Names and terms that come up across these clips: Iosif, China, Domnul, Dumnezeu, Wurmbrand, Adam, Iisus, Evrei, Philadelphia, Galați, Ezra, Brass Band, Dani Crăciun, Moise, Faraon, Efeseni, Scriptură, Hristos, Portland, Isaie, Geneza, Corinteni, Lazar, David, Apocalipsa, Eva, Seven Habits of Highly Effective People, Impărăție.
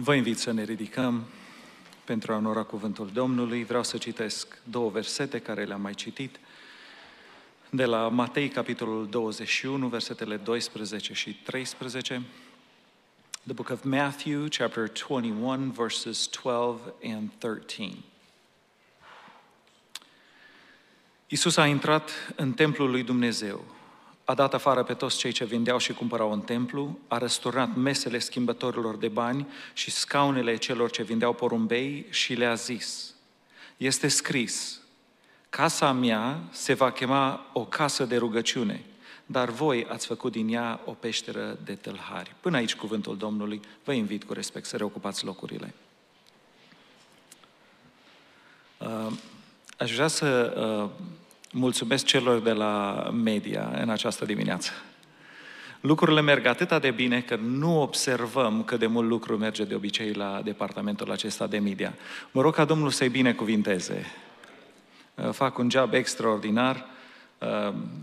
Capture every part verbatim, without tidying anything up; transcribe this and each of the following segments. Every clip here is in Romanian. Vă invit să ne ridicăm pentru a onora cuvântul Domnului. Vreau să citesc două versete care le-am mai citit, de la Matei, capitolul douăzeci și unu, versetele doisprezece și treisprezece. The book of Matthew, chapter twenty-one, verses twelve and thirteen. Iisus a intrat în templul lui Dumnezeu, a dat afară pe toți cei ce vindeau și cumpărau în templu, a răsturnat mesele schimbătorilor de bani și scaunele celor ce vindeau porumbei și le-a zis: este scris, casa mea se va chema o casă de rugăciune, dar voi ați făcut din ea o peșteră de tâlhari. Până aici cuvântul Domnului, vă invit cu respect să reocupați locurile. Uh, aș vrea să... Uh, Mulțumesc celor de la media în această dimineață. Lucrurile merg atât de bine că nu observăm cât de mult lucru merge de obicei la departamentul acesta de media. Mă rog ca Domnul să-i binecuvinteze. Fac un job extraordinar.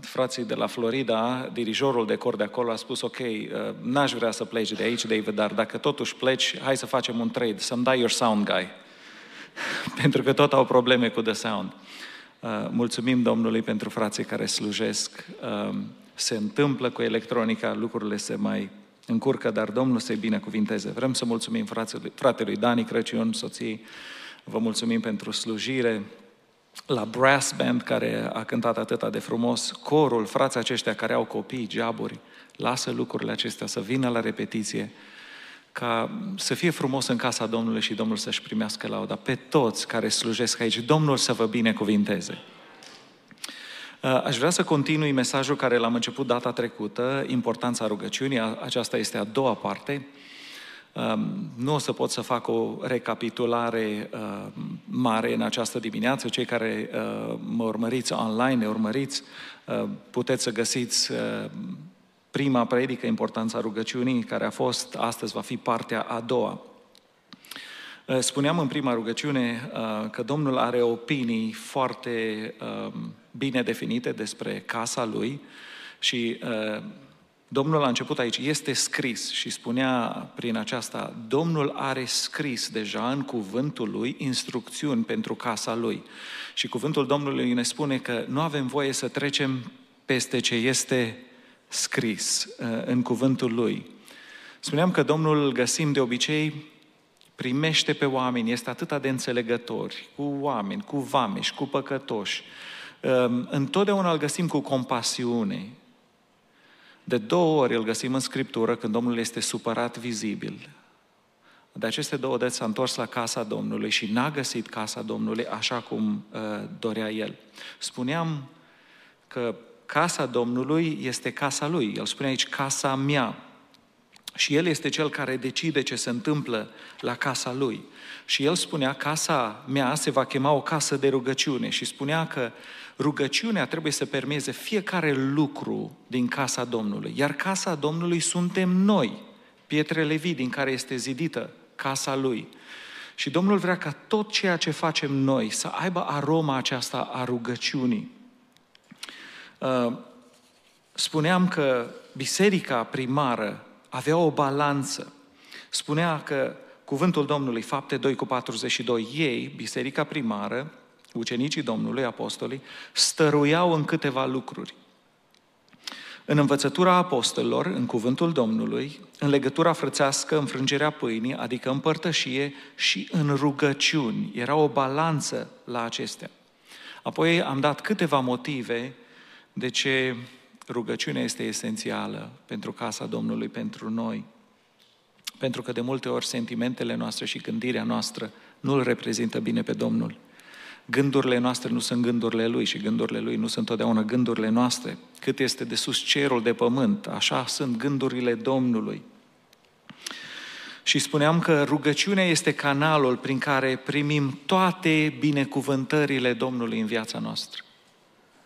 Frații de la Florida, dirijorul de cor de acolo a spus: ok, n-aș vrea să pleci de aici, David, dar dacă totuși pleci, hai să facem un trade, să-mi dai your sound guy. Pentru că tot au probleme cu the sound. Mulțumim Domnului pentru frații care slujesc. Se întâmplă cu electronica, lucrurile se mai încurcă, dar Domnul să-i binecuvinteze. Vrem să mulțumim fratelui Dani Crăciun, soției. Vă mulțumim pentru slujire. La Brass Band, care a cântat atât de frumos, corul, frații aceștia care au copii, geaburi, lasă lucrurile acestea să vină la repetiție, ca să fie frumos în casa Domnului și Domnul să-și primească lauda. Pe toți care slujesc aici, Domnul să vă binecuvinteze. Aș vrea să continui mesajul care l-am început data trecută, importanța rugăciunii. Aceasta este a doua parte. Nu o să pot să fac o recapitulare mare în această dimineață. Cei care mă urmăriți online, ne urmăriți, puteți să găsiți prima predică, importanța rugăciunii, care a fost, astăzi va fi partea a doua. Spuneam în prima rugăciune că Domnul are opinii foarte bine definite despre casa Lui și Domnul a început aici, este scris, și spunea prin aceasta, Domnul are scris deja în cuvântul Lui instrucțiuni pentru casa Lui. Și cuvântul Domnului ne spune că nu avem voie să trecem peste ce este scris în cuvântul Lui. Spuneam că Domnul, îl găsim de obicei, primește pe oameni, este atât de înțelegători cu oameni, cu vameși, cu păcătoși. Întotdeauna îl găsim cu compasiune. De două ori îl găsim în Scriptură când Domnul este supărat vizibil. De aceste două dăți s-a întors la casa Domnului și n-a găsit casa Domnului așa cum dorea El. Spuneam că casa Domnului este casa Lui. El spune aici, casa mea. Și El este Cel care decide ce se întâmplă la casa Lui. Și El spunea, casa mea se va chema o casă de rugăciune. Și spunea că rugăciunea trebuie să permeeze fiecare lucru din casa Domnului. Iar casa Domnului suntem noi, pietrele vii din care este zidită casa Lui. Și Domnul vrea ca tot ceea ce facem noi să aibă aroma aceasta a rugăciunii. Spuneam că biserica primară avea o balanță. Spunea că cuvântul Domnului, Fapte doi cu patruzeci și doi, ei, biserica primară, ucenicii Domnului, apostolii, stăruiau în câteva lucruri. În învățătura apostolilor, în cuvântul Domnului, în legătura frățească, în frângerea pâinii, adică în părtășie, și în rugăciuni. Era o balanță la acestea. Apoi am dat câteva motive de ce rugăciunea este esențială pentru casa Domnului, pentru noi. Pentru că de multe ori sentimentele noastre și gândirea noastră nu îl reprezintă bine pe Domnul. Gândurile noastre nu sunt gândurile Lui și gândurile Lui nu sunt totdeauna gândurile noastre. Cât este de sus cerul de pământ, așa sunt gândurile Domnului. Și spuneam că rugăciunea este canalul prin care primim toate binecuvântările Domnului în viața noastră.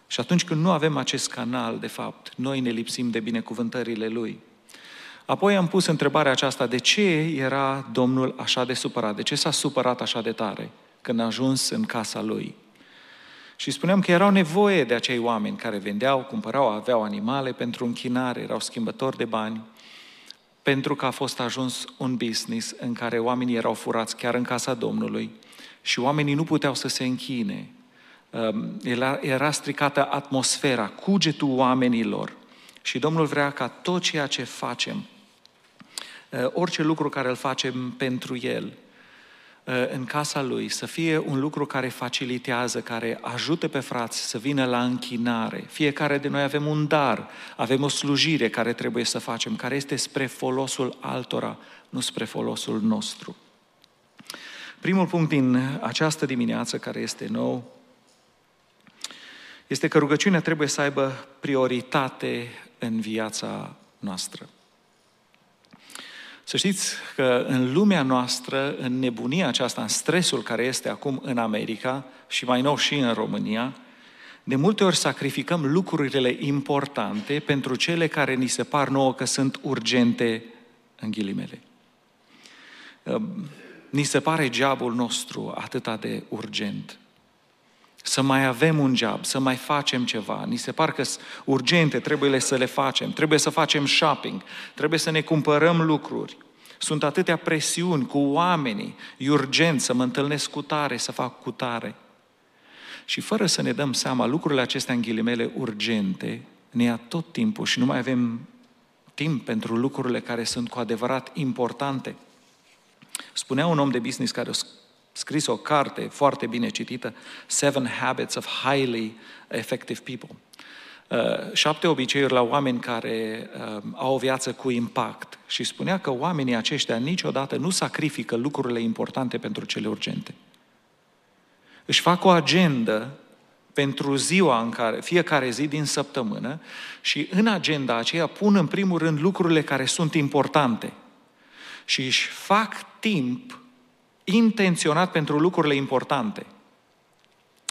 Și atunci când nu avem acest canal, de fapt, noi ne lipsim de binecuvântările Lui. Apoi am pus întrebarea aceasta, de ce era Domnul așa de supărat? De ce s-a supărat așa de tare când a ajuns în casa Lui? Și spuneam că erau nevoie de acei oameni care vendeau, cumpărau, aveau animale pentru închinare, erau schimbători de bani, pentru că a fost ajuns un business în care oamenii erau furați chiar în casa Domnului și oamenii nu puteau să se închine. Era stricată atmosfera, cugetul oamenilor. Și Domnul vrea ca tot ceea ce facem, orice lucru care îl facem pentru El, în casa Lui, să fie un lucru care facilitează, care ajută pe frați să vină la închinare. Fiecare de noi avem un dar, avem o slujire care trebuie să facem, care este spre folosul altora, nu spre folosul nostru. Primul punct din această dimineață, care este nou, este că rugăciunea trebuie să aibă prioritate în viața noastră. Să știți că în lumea noastră, în nebunia aceasta, în stresul care este acum în America și mai nou și în România, de multe ori sacrificăm lucrurile importante pentru cele care ni se par nouă că sunt urgente, în ghilimele. Ni se pare geabul nostru atâta de urgent. Să mai avem un geab, să mai facem ceva. Ni se par că urgente, trebuie să le facem. Trebuie să facem shopping, trebuie să ne cumpărăm lucruri. Sunt atâtea presiuni cu oamenii. E urgent să mă întâlnesc cu tare, să fac cu tare. Și fără să ne dăm seama, lucrurile acestea în ghilimele urgente ne ia tot timpul și nu mai avem timp pentru lucrurile care sunt cu adevărat importante. Spunea un om de business care o scris o carte foarte bine citită, Seven Habits of Highly Effective People. Uh, șapte obiceiuri la oameni care uh, au o viață cu impact. Și spunea că oamenii aceștia niciodată nu sacrifică lucrurile importante pentru cele urgente. Își fac o agendă pentru ziua în care, fiecare zi din săptămână, și în agenda aceea pun în primul rând lucrurile care sunt importante. Și își fac timp intenționat pentru lucrurile importante.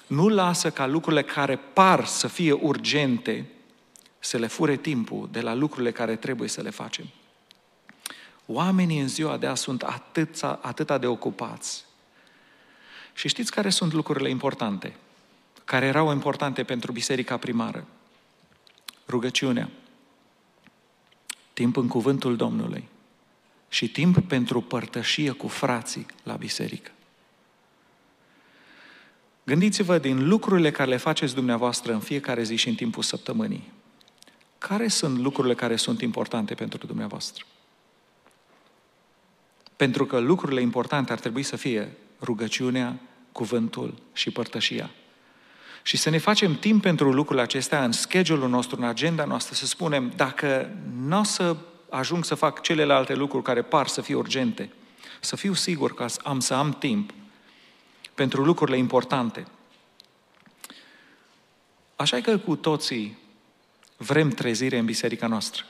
Nu lasă ca lucrurile care par să fie urgente să le fure timpul de la lucrurile care trebuie să le facem. Oamenii în ziua de azi sunt atâta, atâta de ocupați. Și știți care sunt lucrurile importante? Care erau importante pentru biserica primară? Rugăciunea, timp în cuvântul Domnului și timp pentru părtășie cu frații la biserică. Gândiți-vă din lucrurile care le faceți dumneavoastră în fiecare zi și în timpul săptămânii. Care sunt lucrurile care sunt importante pentru dumneavoastră? Pentru că lucrurile importante ar trebui să fie rugăciunea, cuvântul și părtășia. Și să ne facem timp pentru lucrurile acestea în schedule-ul nostru, în agenda noastră, să spunem, dacă n-o să ajung să fac celelalte lucruri care par să fie urgente, să fiu sigur că am să am timp pentru lucrurile importante. Așa că cu toții vrem trezire în biserica noastră.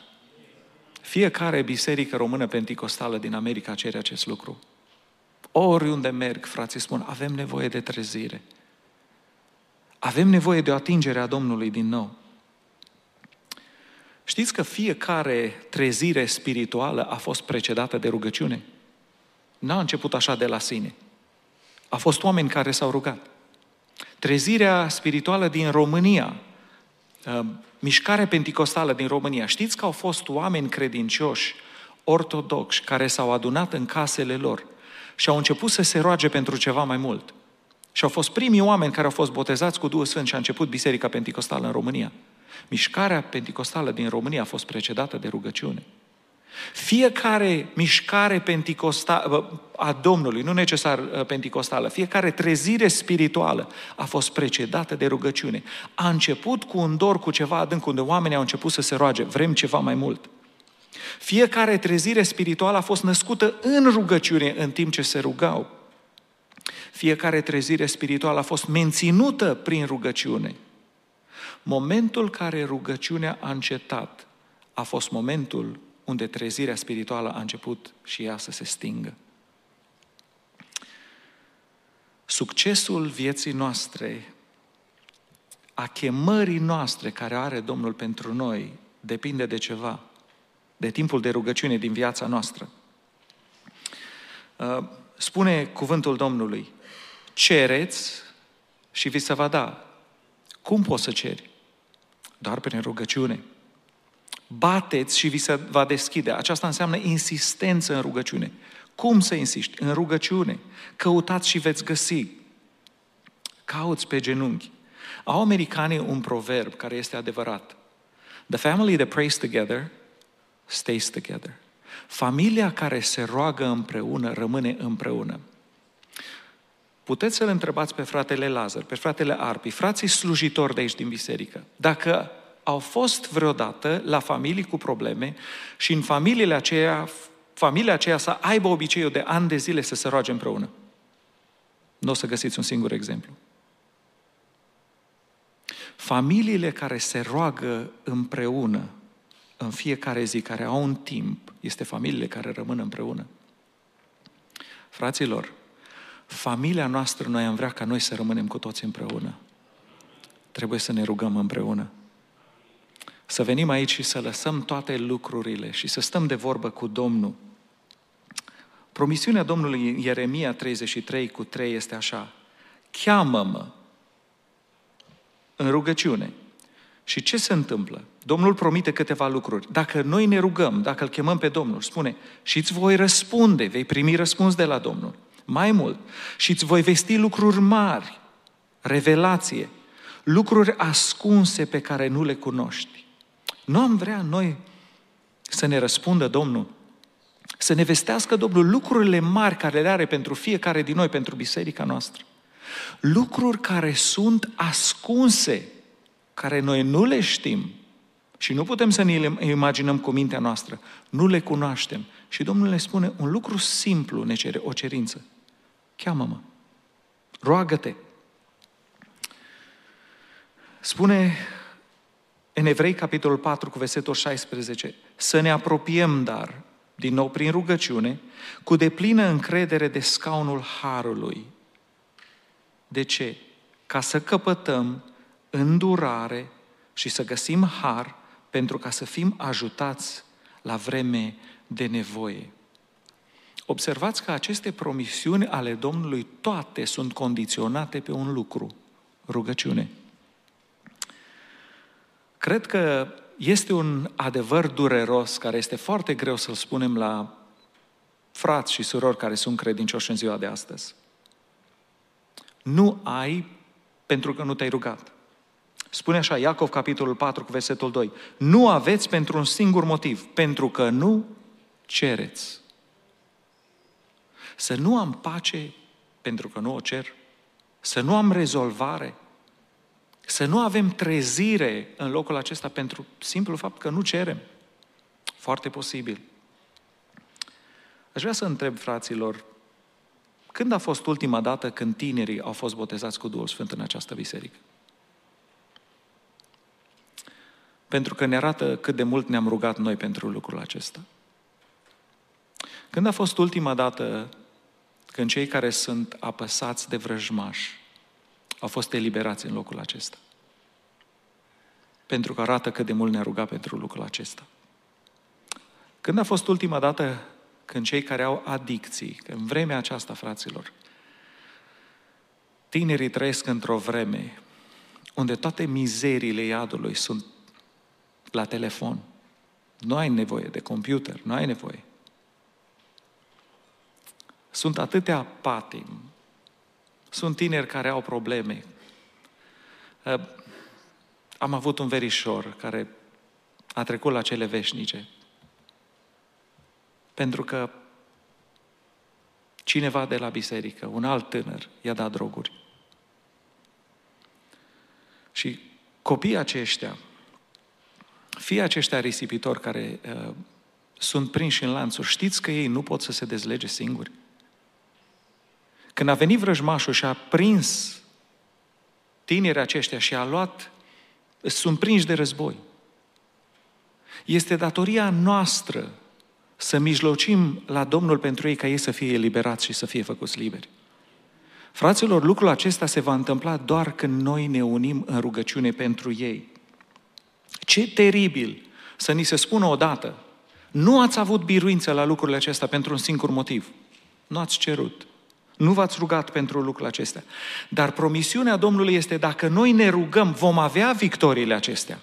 Fiecare biserică română penticostală din America cere acest lucru. Oriunde merg, frații spun, avem nevoie de trezire. Avem nevoie de o atingere a Domnului din nou. Știți că fiecare trezire spirituală a fost precedată de rugăciune? N-a început așa de la sine. A fost oameni care s-au rugat. Trezirea spirituală din România, mișcarea penticostală din România, știți că au fost oameni credincioși, ortodoxi, care s-au adunat în casele lor și au început să se roage pentru ceva mai mult. Și au fost primii oameni care au fost botezați cu Duhul Sfânt și a început biserica penticostală în România. Mișcarea penticostală din România a fost precedată de rugăciune. Fiecare mișcare penticostală a Domnului, nu necesar penticostală, fiecare trezire spirituală a fost precedată de rugăciune. A început cu un dor, cu ceva adânc, unde oamenii au început să se roage, vrem ceva mai mult. Fiecare trezire spirituală a fost născută în rugăciune în timp ce se rugau. Fiecare trezire spirituală a fost menținută prin rugăciune. Momentul care rugăciunea a încetat a fost momentul unde trezirea spirituală a început și ea să se stingă. Succesul vieții noastre, a chemării noastre care are Domnul pentru noi, depinde de ceva, de timpul de rugăciune din viața noastră. Spune cuvântul Domnului, cereți și vi se va da. Cum poți să ceri? Doar prin rugăciune. Bateți și vi se va deschide. Aceasta înseamnă insistență în rugăciune. Cum să insiști? În rugăciune. Căutați și veți găsi. Cauți pe genunchi. Au americanii un proverb care este adevărat. The family that prays together stays together. Familia care se roagă împreună rămâne împreună. Puteți să-l întrebați pe fratele Lazar, pe fratele Arpi, frații slujitori de aici din biserică, dacă au fost vreodată la familii cu probleme și în familiile aceea, familia aceea să aibă obiceiul de ani de zile să se roage împreună. Nu o să găsiți un singur exemplu. Familiile care se roagă împreună în fiecare zi, care au un timp, este familiile care rămân împreună. Fraților, familia noastră, noi am vrea ca noi să rămânem cu toți împreună. Trebuie să ne rugăm împreună. Să venim aici și să lăsăm toate lucrurile și să stăm de vorbă cu Domnul. Promisiunea Domnului în Ieremia treizeci și trei cu trei este așa. Cheamă-mă în rugăciune. Și ce se întâmplă? Domnul promite câteva lucruri. Dacă noi ne rugăm, dacă îl chemăm pe Domnul, spune, și îți voi răspunde, vei primi răspuns de la Domnul. Mai mult, și îți voi vesti lucruri mari, revelație, lucruri ascunse pe care nu le cunoști. Nu am vrea noi să ne răspundă Domnul, să ne vestească Domnul lucrurile mari care le are pentru fiecare din noi, pentru biserica noastră. Lucruri care sunt ascunse, care noi nu le știm și nu putem să ne le imaginăm cu mintea noastră, nu le cunoaștem. Și Domnul ne spune, un lucru simplu ne cere, o cerință. Cheamă-mă, roagă-te. Spune în Evrei, capitolul patru, cu versetul șaisprezece, să ne apropiem, dar, din nou prin rugăciune, cu deplină încredere de scaunul harului. De ce? Ca să căpătăm îndurare și să găsim har pentru ca să fim ajutați la vreme de nevoie. Observați că aceste promisiuni ale Domnului toate sunt condiționate pe un lucru, rugăciune. Cred că este un adevăr dureros care este foarte greu să-l spunem la frați și surori care sunt credincioși în ziua de astăzi. Nu ai pentru că nu te-ai rugat. Spune așa, Iacov, capitolul patru, cu versetul doi. Nu aveți pentru un singur motiv, pentru că nu cereți. Să nu am pace pentru că nu o cer, să nu am rezolvare, să nu avem trezire în locul acesta pentru simplul fapt că nu cerem. Foarte posibil. Aș vrea să întreb, fraților, când a fost ultima dată când tinerii au fost botezați cu Duhul Sfânt în această biserică? Pentru că ne arată cât de mult ne-am rugat noi pentru lucrul acesta. Când a fost ultima dată când cei care sunt apăsați de vrăjmași au fost eliberați în locul acesta? Pentru că arată cât de mult ne-a rugat pentru lucrul acesta. Când a fost ultima dată când cei care au adicții, că în vremea aceasta, fraților, tinerii trăiesc într-o vreme unde toate mizeriile iadului sunt la telefon. Nu ai nevoie de computer, nu ai nevoie. Sunt atâtea patimi. Sunt tineri care au probleme. Am avut un verișor care a trecut la cele veșnice. Pentru că cineva de la biserică, un alt tânăr, i-a dat droguri. Și copiii aceștia, fii aceștia risipitori care uh, sunt prinși în lanțuri, știți că ei nu pot să se dezlege singuri? Când a venit vrăjmașul și a prins tinerii aceștia și a luat, sunt prinși de război. Este datoria noastră să mijlocim la Domnul pentru ei ca ei să fie eliberați și să fie făcuți liberi. Fraților, lucrul acesta se va întâmpla doar când noi ne unim în rugăciune pentru ei. Ce teribil să ni se spună odată, nu ați avut biruință la lucrurile acestea pentru un singur motiv. Nu ați cerut. Nu v-ați rugat pentru lucrurile acestea. Dar promisiunea Domnului este, dacă noi ne rugăm, vom avea victoriile acestea.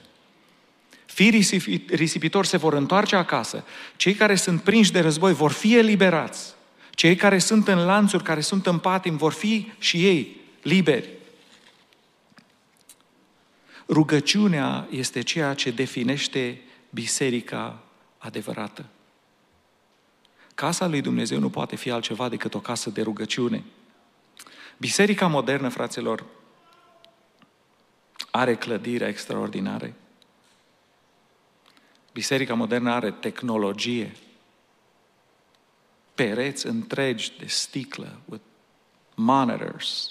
Fiii risipitori se vor întoarce acasă. Cei care sunt prinși de război vor fi eliberați. Cei care sunt în lanțuri, care sunt în patim, vor fi și ei liberi. Rugăciunea este ceea ce definește biserica adevărată. Casa lui Dumnezeu nu poate fi altceva decât o casă de rugăciune. Biserica modernă, fraților, are clădirea extraordinară. Biserica modernă are tehnologie. Pereți întregi de sticlă, with monitors.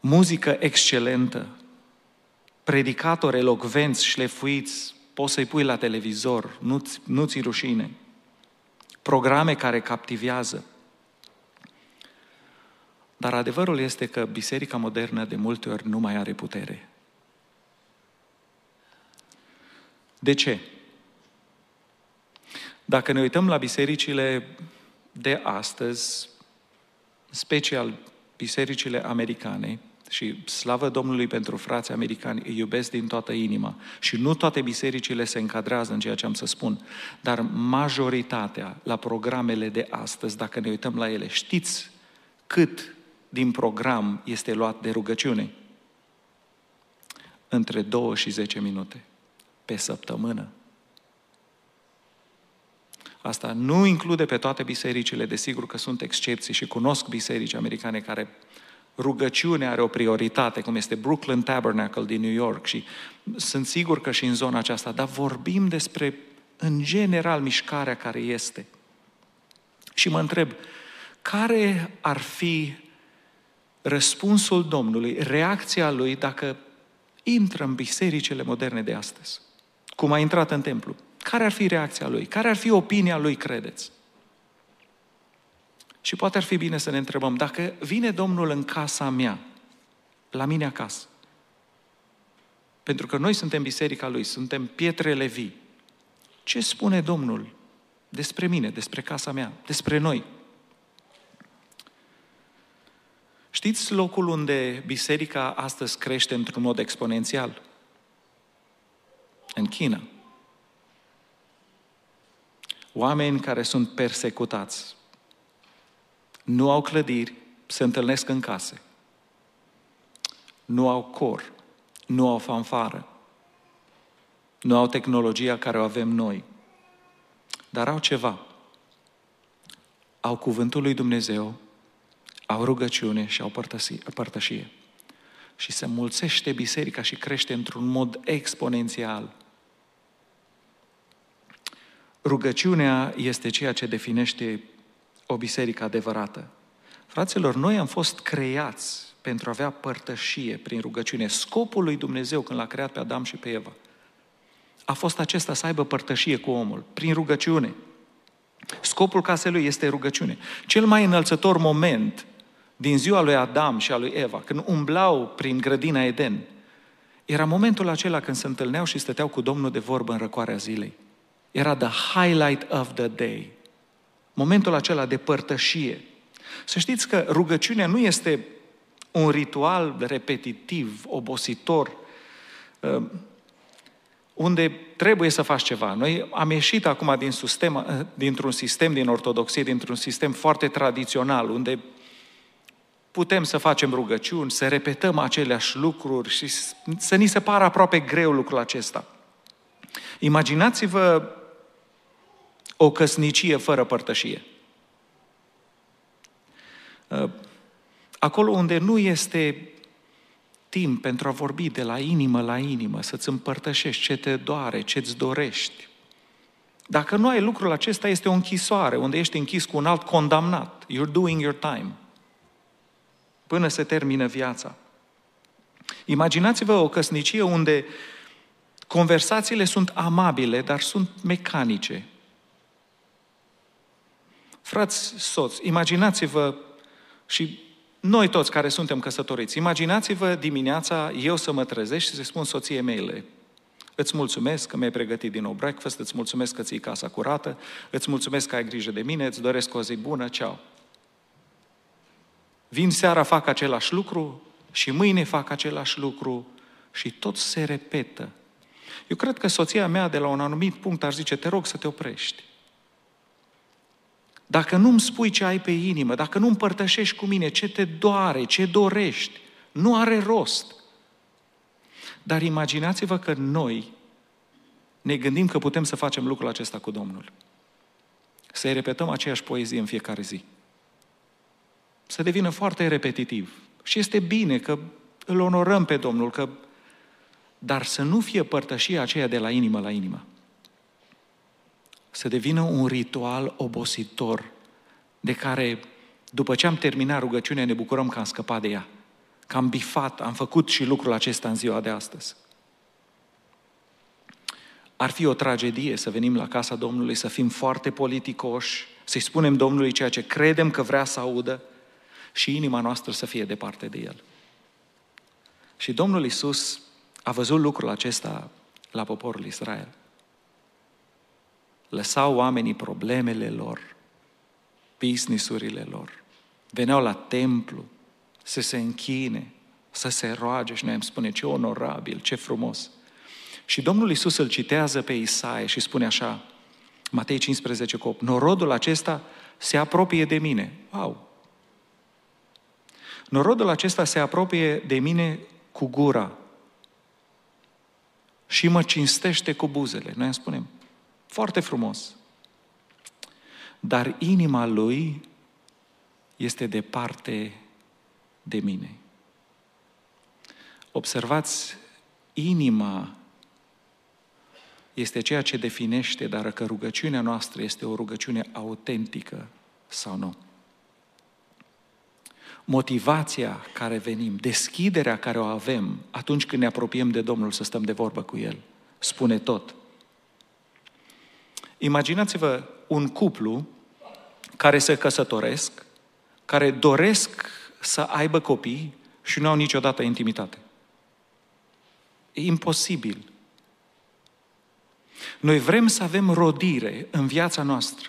Muzică excelentă. Predicatori elocvenți, șlefuiți, poți să-i pui la televizor, nu-ți, nu-ți rușine. Programe care captivează. Dar adevărul este că biserica modernă de multe ori nu mai are putere. De ce? Dacă ne uităm la bisericile de astăzi, special bisericile americane, și slavă Domnului pentru frații americani, îi iubesc din toată inima. Și nu toate bisericile se încadrează în ceea ce am să spun, dar majoritatea la programele de astăzi, dacă ne uităm la ele, știți cât din program este luat de rugăciune? Între două și zece minute pe săptămână. Asta nu include pe toate bisericile, desigur că sunt excepții și cunosc biserici americane care rugăciunea are o prioritate, cum este Brooklyn Tabernacle din New York și sunt sigur că și în zona aceasta, dar vorbim despre, în general, mișcarea care este. Și mă întreb, care ar fi răspunsul Domnului, reacția Lui dacă intră în bisericile moderne de astăzi? Cum a intrat în templu? Care ar fi reacția Lui? Care ar fi opinia Lui, credeți? Și poate ar fi bine să ne întrebăm, dacă vine Domnul în casa mea, la mine acasă, pentru că noi suntem biserica Lui, suntem pietrele vii, ce spune Domnul despre mine, despre casa mea, despre noi? Știți locul unde biserica astăzi crește într-un mod exponențial? În China. Oameni care sunt persecutați, nu au clădiri, se întâlnesc în case, nu au cor, nu au fanfară, nu au tehnologia care o avem noi, dar au ceva. Au cuvântul lui Dumnezeu, au rugăciune și au părtășie. Și se mulțește biserica și crește într-un mod exponențial. Rugăciunea este ceea ce definește o biserică adevărată. Fraților, noi am fost creați pentru a avea părtășie prin rugăciune. Scopul lui Dumnezeu când l-a creat pe Adam și pe Eva a fost acesta, să aibă părtășie cu omul, prin rugăciune. Scopul casei lui este rugăciune. Cel mai înălțător moment din ziua lui Adam și a lui Eva, când umblau prin grădina Eden, era momentul acela când se întâlneau și stăteau cu Domnul de vorbă în răcoarea zilei. Era the highlight of the day. Momentul acela de părtășie. Să știți că rugăciunea nu este un ritual repetitiv, obositor, unde trebuie să faci ceva. Noi am ieșit acum din sistem, dintr-un sistem din ortodoxie, dintr-un sistem foarte tradițional, unde putem să facem rugăciuni, să repetăm aceleași lucruri și să ni se pară aproape greu lucrul acesta. Imaginați-vă o căsnicie fără părtășie. Acolo unde nu este timp pentru a vorbi de la inimă la inimă, să-ți împărtășești ce te doare, ce-ți dorești. Dacă nu ai lucrul acesta, este o închisoare, unde ești închis cu un alt condamnat. You're doing your time. Până se termină viața. Imaginați-vă o căsnicie unde conversațiile sunt amabile, dar sunt mecanice. Frați, soți, imaginați-vă și noi toți care suntem căsătoriți, imaginați-vă dimineața eu să mă trezesc și să spun soției mele: îți mulțumesc că mi-ai pregătit din nou breakfast, îți mulțumesc că ții casa curată, îți mulțumesc că ai grijă de mine, îți doresc o zi bună, ceau. Vin seara, fac același lucru și mâine fac același lucru și tot se repetă. Eu cred că soția mea, de la un anumit punct, ar zice, te rog să te oprești. Dacă nu-mi spui ce ai pe inimă, dacă nu împărtășești cu mine ce te doare, ce dorești, nu are rost. Dar imaginați-vă că noi ne gândim că putem să facem lucrul acesta cu Domnul. Să-i repetăm aceeași poezie în fiecare zi. Să devină foarte repetitiv. Și este bine că îl onorăm pe Domnul, că... dar să nu fie părtășia aceea de la inimă la inimă. Să devină un ritual obositor, de care, după ce am terminat rugăciunea, ne bucurăm că am scăpat de ea. Că am bifat, am făcut și lucrul acesta în ziua de astăzi. Ar fi o tragedie să venim la casa Domnului, să fim foarte politicoși, să-i spunem Domnului ceea ce credem că vrea să audă și inima noastră să fie departe de El. Și Domnul Iisus a văzut lucrul acesta la poporul Israel. Lăsau oamenii problemele lor, business-urile lor, veneau la templu să se închine, să se roage și noi îmi spune ce onorabil, ce frumos. Și Domnul Iisus îl citează pe Isaie și spune așa, Matei cincisprezece opt, norodul acesta se apropie de mine. Wow! Norodul acesta se apropie de mine cu gura și mă cinstește cu buzele. Noi spunem, foarte frumos. Dar inima lui este departe de mine. Observați, inima este ceea ce definește, dar că rugăciunea noastră este o rugăciune autentică sau nu. Motivația care venim, deschiderea care o avem atunci când ne apropiem de Domnul să stăm de vorbă cu El, spune tot. Imaginați-vă un cuplu care se căsătoresc, care doresc să aibă copii și nu au niciodată intimitate. E imposibil. Noi vrem să avem rodire în viața noastră,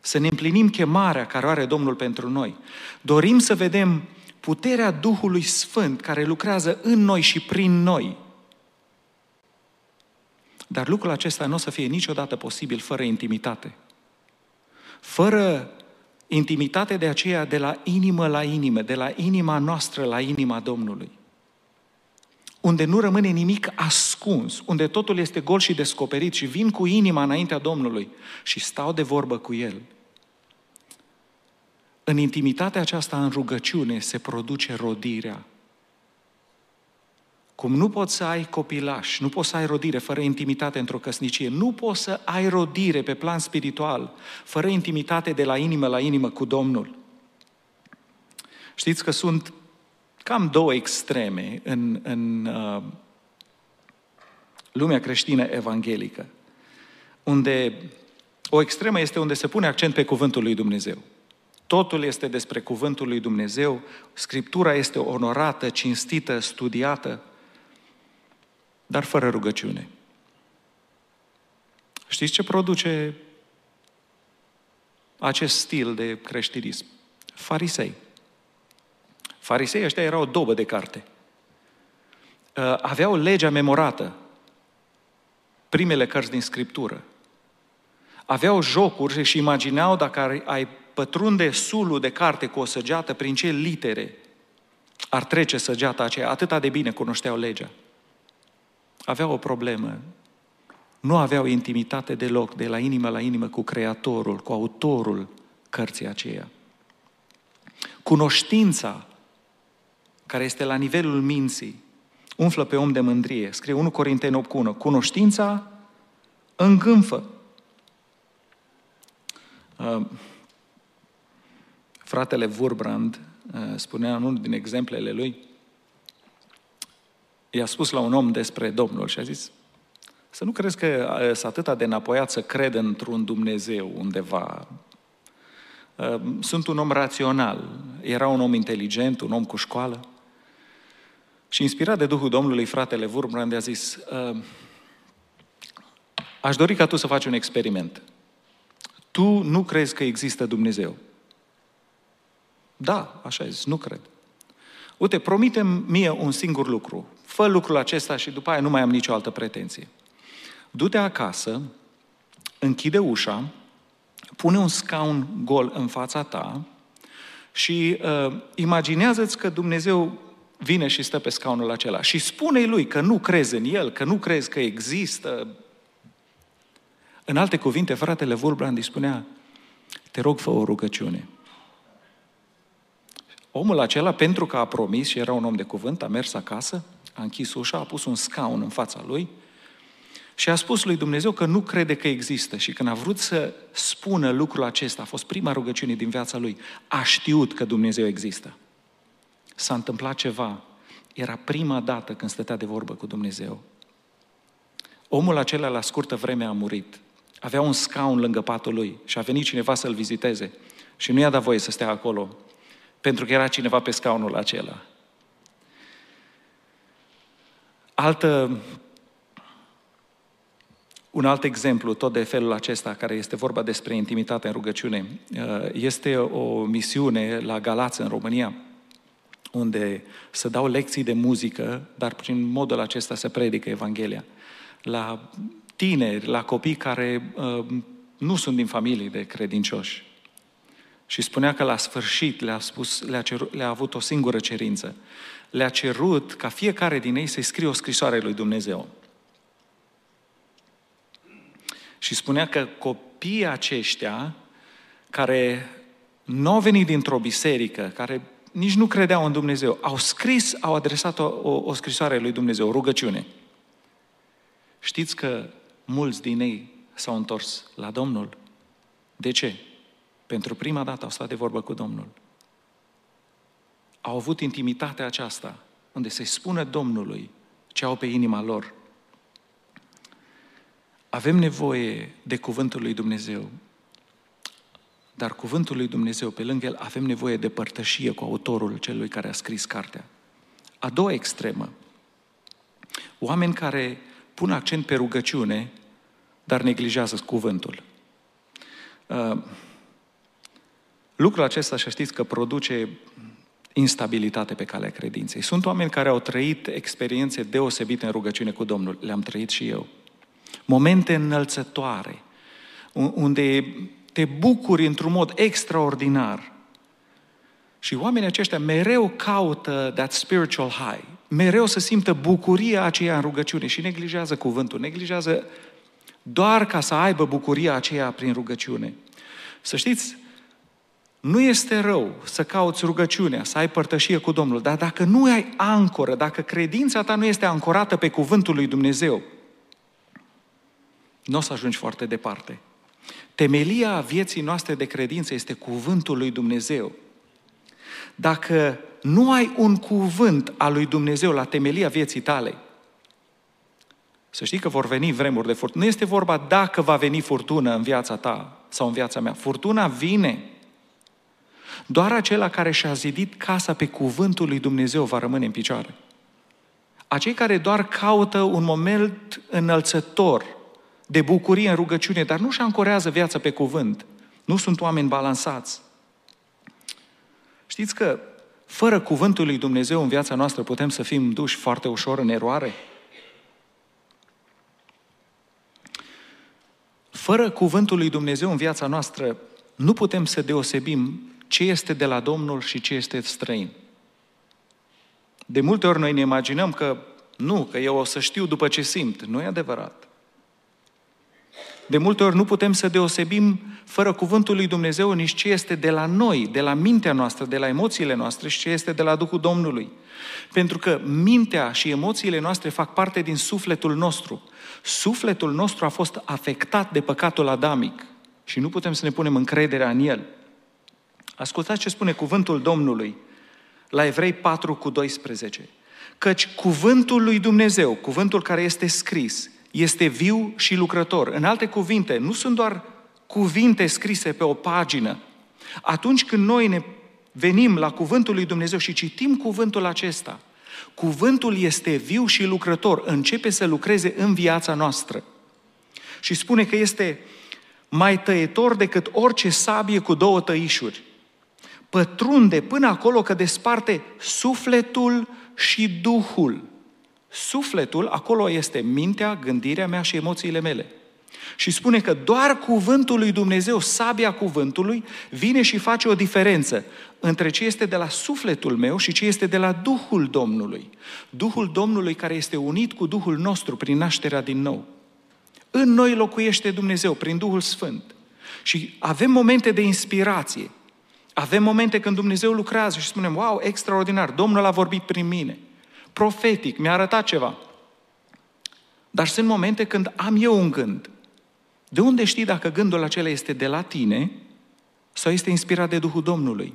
să ne împlinim chemarea care o are Domnul pentru noi. Dorim să vedem puterea Duhului Sfânt care lucrează în noi și prin noi. Dar lucrul acesta nu o să fie niciodată posibil fără intimitate. Fără intimitate de aceea de la inimă la inimă, de la inima noastră la inima Domnului. Unde nu rămâne nimic ascuns, unde totul este gol și descoperit și vin cu inima înaintea Domnului și stau de vorbă cu El. În intimitatea aceasta, în rugăciune, se produce rodirea. Cum nu poți să ai copilași, nu poți să ai rodire fără intimitate într-o căsnicie, nu poți să ai rodire pe plan spiritual, fără intimitate de la inimă la inimă cu Domnul. Știți că sunt cam două extreme în, în uh, lumea creștină evanghelică, unde o extremă este unde se pune accent pe cuvântul lui Dumnezeu. Totul este despre cuvântul lui Dumnezeu, Scriptura este onorată, cinstită, studiată, dar fără rugăciune. Știți ce produce acest stil de creștinism? Farisei. Farisei ăștia erau o dobă de carte. Aveau legea memorată, primele cărți din Scriptură. Aveau jocuri și imaginau dacă ai pătrunde sulul de carte cu o săgeată, prin ce litere ar trece săgeata aceea. Atâta de bine cunoșteau legea. Aveau o problemă. Nu aveau intimitate deloc, de la inimă la inimă, cu Creatorul, cu autorul cărții aceea. Cunoștința care este la nivelul minții, umflă pe om de mândrie. Scrie întâi Corinteni opt unu. Cunoștința îngânfă. Uh, fratele Wurmbrand uh, spunea în unul din exemplele lui, i-a spus la un om despre Domnul și a zis să nu crezi că uh, s-a atâta de înapoiat să cred într-un Dumnezeu undeva. Uh, sunt un om rațional. Era un om inteligent, un om cu școală. Și inspirat de Duhul Domnului, fratele Wurmbrand a zis, aș dori ca tu să faci un experiment. Tu nu crezi că există Dumnezeu? Da, așa zis, nu cred. Uite, promite-mi mie un singur lucru. Fă lucrul acesta și după aia nu mai am nicio altă pretenție. Du-te acasă, închide ușa, pune un scaun gol în fața ta și uh, imaginează-ți că Dumnezeu vine și stă pe scaunul acela și spune-i lui că nu crezi în el, că nu crezi că există. În alte cuvinte, fratele Wurmbrand îi spunea: te rog, fă o rugăciune. Omul acela, pentru că a promis și era un om de cuvânt, a mers acasă, a închis ușa, a pus un scaun în fața lui și a spus lui Dumnezeu că nu crede că există. Și când a vrut să spună lucrul acesta, a fost prima rugăciune din viața lui, a știut că Dumnezeu există. S-a întâmplat ceva. Era prima dată când stătea de vorbă cu Dumnezeu. Omul acela la scurtă vreme a murit. Avea un scaun lângă patul lui și a venit cineva să-l viziteze și nu i-a dat voie să stea acolo, pentru că era cineva pe scaunul acela. Altă, un alt exemplu, tot de felul acesta, care este vorba despre intimitate în rugăciune, este o misiune la Galați, în România, unde se dau lecții de muzică, dar prin modul acesta se predică Evanghelia. La tineri, la copii care uh, nu sunt din familii de credincioși. Și spunea că la sfârșit le-a spus, le-a, cerut, le-a avut o singură cerință. Le-a cerut ca fiecare din ei să-i scrie o scrisoare lui Dumnezeu. Și spunea că copiii aceștia, care nu au venit dintr-o biserică, care nici nu credeau în Dumnezeu, au scris, au adresat o, o, o scrisoare lui Dumnezeu, o rugăciune. Știți că mulți din ei s-au întors la Domnul? De ce? Pentru prima dată au stat de vorbă cu Domnul. Au avut intimitatea aceasta, unde se spune Domnului ce au pe inima lor. Avem nevoie de cuvântul lui Dumnezeu, dar cuvântul lui Dumnezeu, pe lângă el, avem nevoie de părtășie cu autorul celui care a scris cartea. A doua extremă, oameni care pun accent pe rugăciune, dar neglijează cuvântul. Uh, lucrul acesta, să știți că produce instabilitate pe calea credinței. Sunt oameni care au trăit experiențe deosebite în rugăciune cu Domnul. Le-am trăit și eu. Momente înălțătoare, unde te bucuri într-un mod extraordinar. Și oamenii aceștia mereu caută that spiritual high. Mereu să simtă bucuria aceea în rugăciune și neglijează cuvântul, neglijează doar ca să aibă bucuria aceea prin rugăciune. Să știți, nu este rău să cauți rugăciunea, să ai părtășie cu Domnul, dar dacă nu ai ancoră, dacă credința ta nu este ancorată pe cuvântul lui Dumnezeu, nu o să ajungi foarte departe. Temelia vieții noastre de credință este cuvântul lui Dumnezeu. Dacă nu ai un cuvânt al lui Dumnezeu la temelia vieții tale, să știi că vor veni vremuri de furtună. Nu este vorba dacă va veni furtună în viața ta sau în viața mea. Furtuna vine. Doar acela care și-a zidit casa pe cuvântul lui Dumnezeu va rămâne în picioare. Acei care doar caută un moment înălțător de bucurie în rugăciune, dar nu-și ancorează viața pe cuvânt, nu sunt oameni balansați. Știți că fără cuvântul lui Dumnezeu în viața noastră putem să fim duși foarte ușor în eroare? Fără cuvântul lui Dumnezeu în viața noastră nu putem să deosebim ce este de la Domnul și ce este străin. De multe ori noi ne imaginăm că nu, că eu o să știu după ce simt. Nu e adevărat. De multe ori nu putem să deosebim fără cuvântul lui Dumnezeu nici ce este de la noi, de la mintea noastră, de la emoțiile noastre și ce este de la Duhul Domnului. Pentru că mintea și emoțiile noastre fac parte din sufletul nostru. Sufletul nostru a fost afectat de păcatul adamic și nu putem să ne punem încrederea în el. Ascultați ce spune cuvântul Domnului la Evrei patru cu doisprezece. Căci cuvântul lui Dumnezeu, cuvântul care este scris, este viu și lucrător. În alte cuvinte, nu sunt doar cuvinte scrise pe o pagină. Atunci când noi ne venim la cuvântul lui Dumnezeu și citim cuvântul acesta, cuvântul este viu și lucrător, începe să lucreze în viața noastră. Și spune că este mai tăietor decât orice sabie cu două tăișuri. Pătrunde până acolo că desparte sufletul și duhul, Sufletul, acolo este mintea, gândirea mea și emoțiile mele. Și spune că doar cuvântul lui Dumnezeu, sabia cuvântului, vine și face o diferență între ce este de la sufletul meu și ce este de la Duhul Domnului. Duhul Domnului care este unit cu Duhul nostru prin nașterea din nou. În noi locuiește Dumnezeu prin Duhul Sfânt. Și avem momente de inspirație. Avem momente când Dumnezeu lucrează și spunem, wow, extraordinar, Domnul a vorbit prin mine. Profetic, mi-a arătat ceva. Dar sunt momente când am eu un gând. De unde știi dacă gândul acela este de la tine sau este inspirat de Duhul Domnului?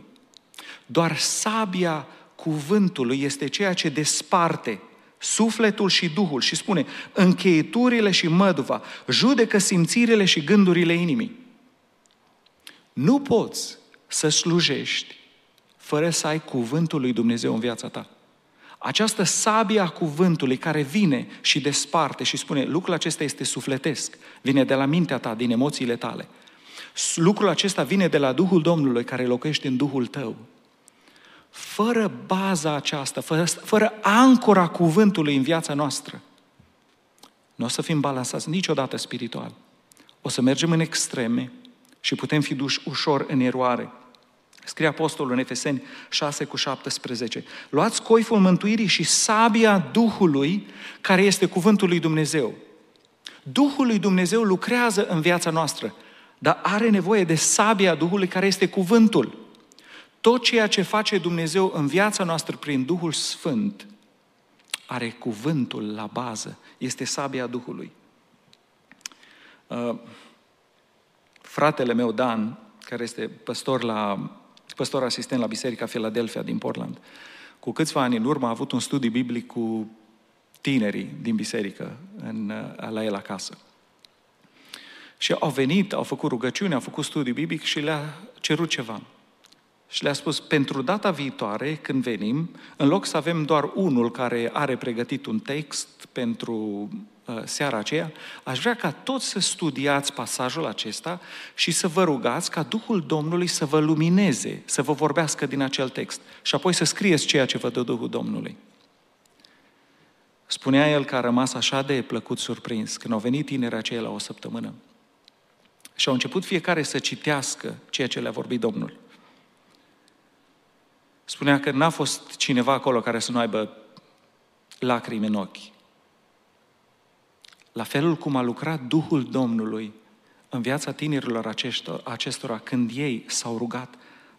Doar sabia cuvântului este ceea ce desparte sufletul și Duhul și spune încheieturile și măduva, judecă simțirile și gândurile inimii. Nu poți să slujești fără să ai cuvântul lui Dumnezeu în viața ta. Această sabie a cuvântului care vine și desparte și spune lucrul acesta este sufletesc, vine de la mintea ta, din emoțiile tale. Lucrul acesta vine de la Duhul Domnului care locuiește în Duhul tău. Fără baza aceasta, fără, fără ancora cuvântului în viața noastră, nu o să fim balansați niciodată spiritual. O să mergem în extreme și putem fi duși ușor în eroare. Scrie Apostolul în Efeseni șase cu șaptesprezece. Luați coiful mântuirii și sabia Duhului, care este cuvântul lui Dumnezeu. Duhul lui Dumnezeu lucrează în viața noastră, dar are nevoie de sabia Duhului, care este cuvântul. Tot ceea ce face Dumnezeu în viața noastră prin Duhul Sfânt are cuvântul la bază. Este sabia Duhului. Uh, fratele meu, Dan, care este păstor la... păstor asistent la Biserica Philadelphia din Portland. Cu câțiva ani în urmă a avut un studiu biblic cu tinerii din biserică, în, la el acasă. Și au venit, au făcut rugăciune, au făcut studiu biblic și le-a cerut ceva. Și le-a spus, pentru data viitoare, când venim, în loc să avem doar unul care are pregătit un text pentru uh, seara aceea, aș vrea ca toți să studiați pasajul acesta și să vă rugați ca Duhul Domnului să vă lumineze, să vă vorbească din acel text și apoi să scrieți ceea ce vă dă Duhul Domnului. Spunea el că a rămas așa de plăcut surprins când au venit tinerii aceia la o săptămână și au început fiecare să citească ceea ce le-a vorbit Domnul. Spunea că n-a fost cineva acolo care să nu aibă lacrimi în ochi. La felul cum a lucrat Duhul Domnului în viața tinerilor acestora, când ei s-au rugat,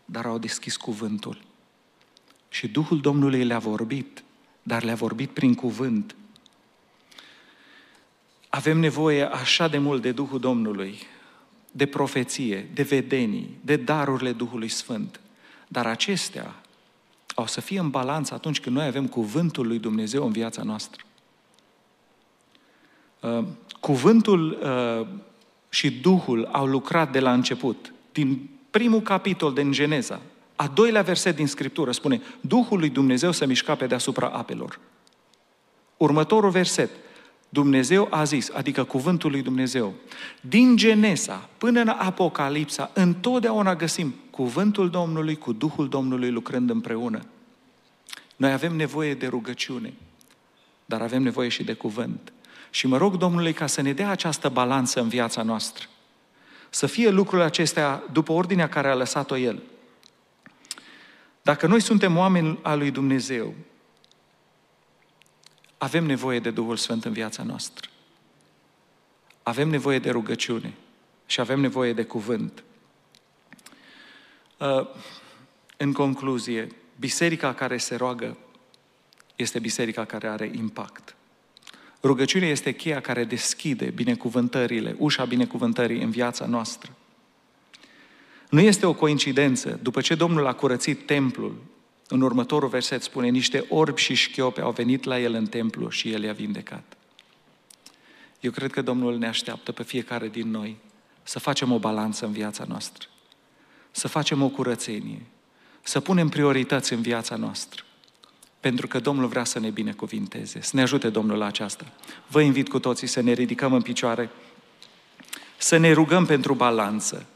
dar au deschis cuvântul. Și Duhul Domnului le-a vorbit, dar le-a vorbit prin cuvânt. Avem nevoie așa de mult de Duhul Domnului, de profeție, de vedenii, de darurile Duhului Sfânt. Dar acestea au să fie în balanță atunci când noi avem cuvântul lui Dumnezeu în viața noastră. Cuvântul și Duhul au lucrat de la început. Din primul capitol din Geneza, a doilea verset din Scriptură spune Duhul lui Dumnezeu se mișca pe deasupra apelor. Următorul verset, Dumnezeu a zis, adică cuvântul lui Dumnezeu. Din Geneza până în Apocalipsa, întotdeauna găsim cuvântul Domnului cu Duhul Domnului lucrând împreună. Noi avem nevoie de rugăciune, dar avem nevoie și de cuvânt. Și mă rog Domnului ca să ne dea această balanță în viața noastră. Să fie lucrurile acestea după ordinea care a lăsat-o El. Dacă noi suntem oameni al lui Dumnezeu, avem nevoie de Duhul Sfânt în viața noastră. Avem nevoie de rugăciune și avem nevoie de cuvânt. În concluzie, biserica care se roagă este biserica care are impact. Rugăciunea este cheia care deschide binecuvântările, ușa binecuvântării în viața noastră. Nu este o coincidență, după ce Domnul a curățit templul, în următorul verset spune, niște orbi și șchiopi au venit la el în templu și el i-a vindecat. Eu cred că Domnul ne așteaptă pe fiecare din noi să facem o balanță în viața noastră, să facem o curățenie, să punem priorități în viața noastră, pentru că Domnul vrea să ne binecuvinteze, să ne ajute Domnul la aceasta. Vă invit cu toții să ne ridicăm în picioare, să ne rugăm pentru balanță,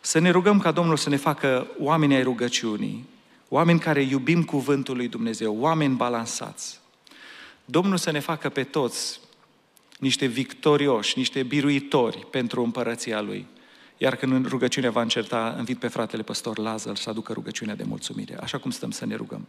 să ne rugăm ca Domnul să ne facă oameni ai rugăciunii, oameni care iubim cuvântul lui Dumnezeu, oameni balansați. Domnul să ne facă pe toți niște victorioși, niște biruitori pentru împărăția Lui. Iar când rugăciunea va înceta, invit pe fratele păstor Lazar să aducă rugăciunea de mulțumire, așa cum stăm să ne rugăm.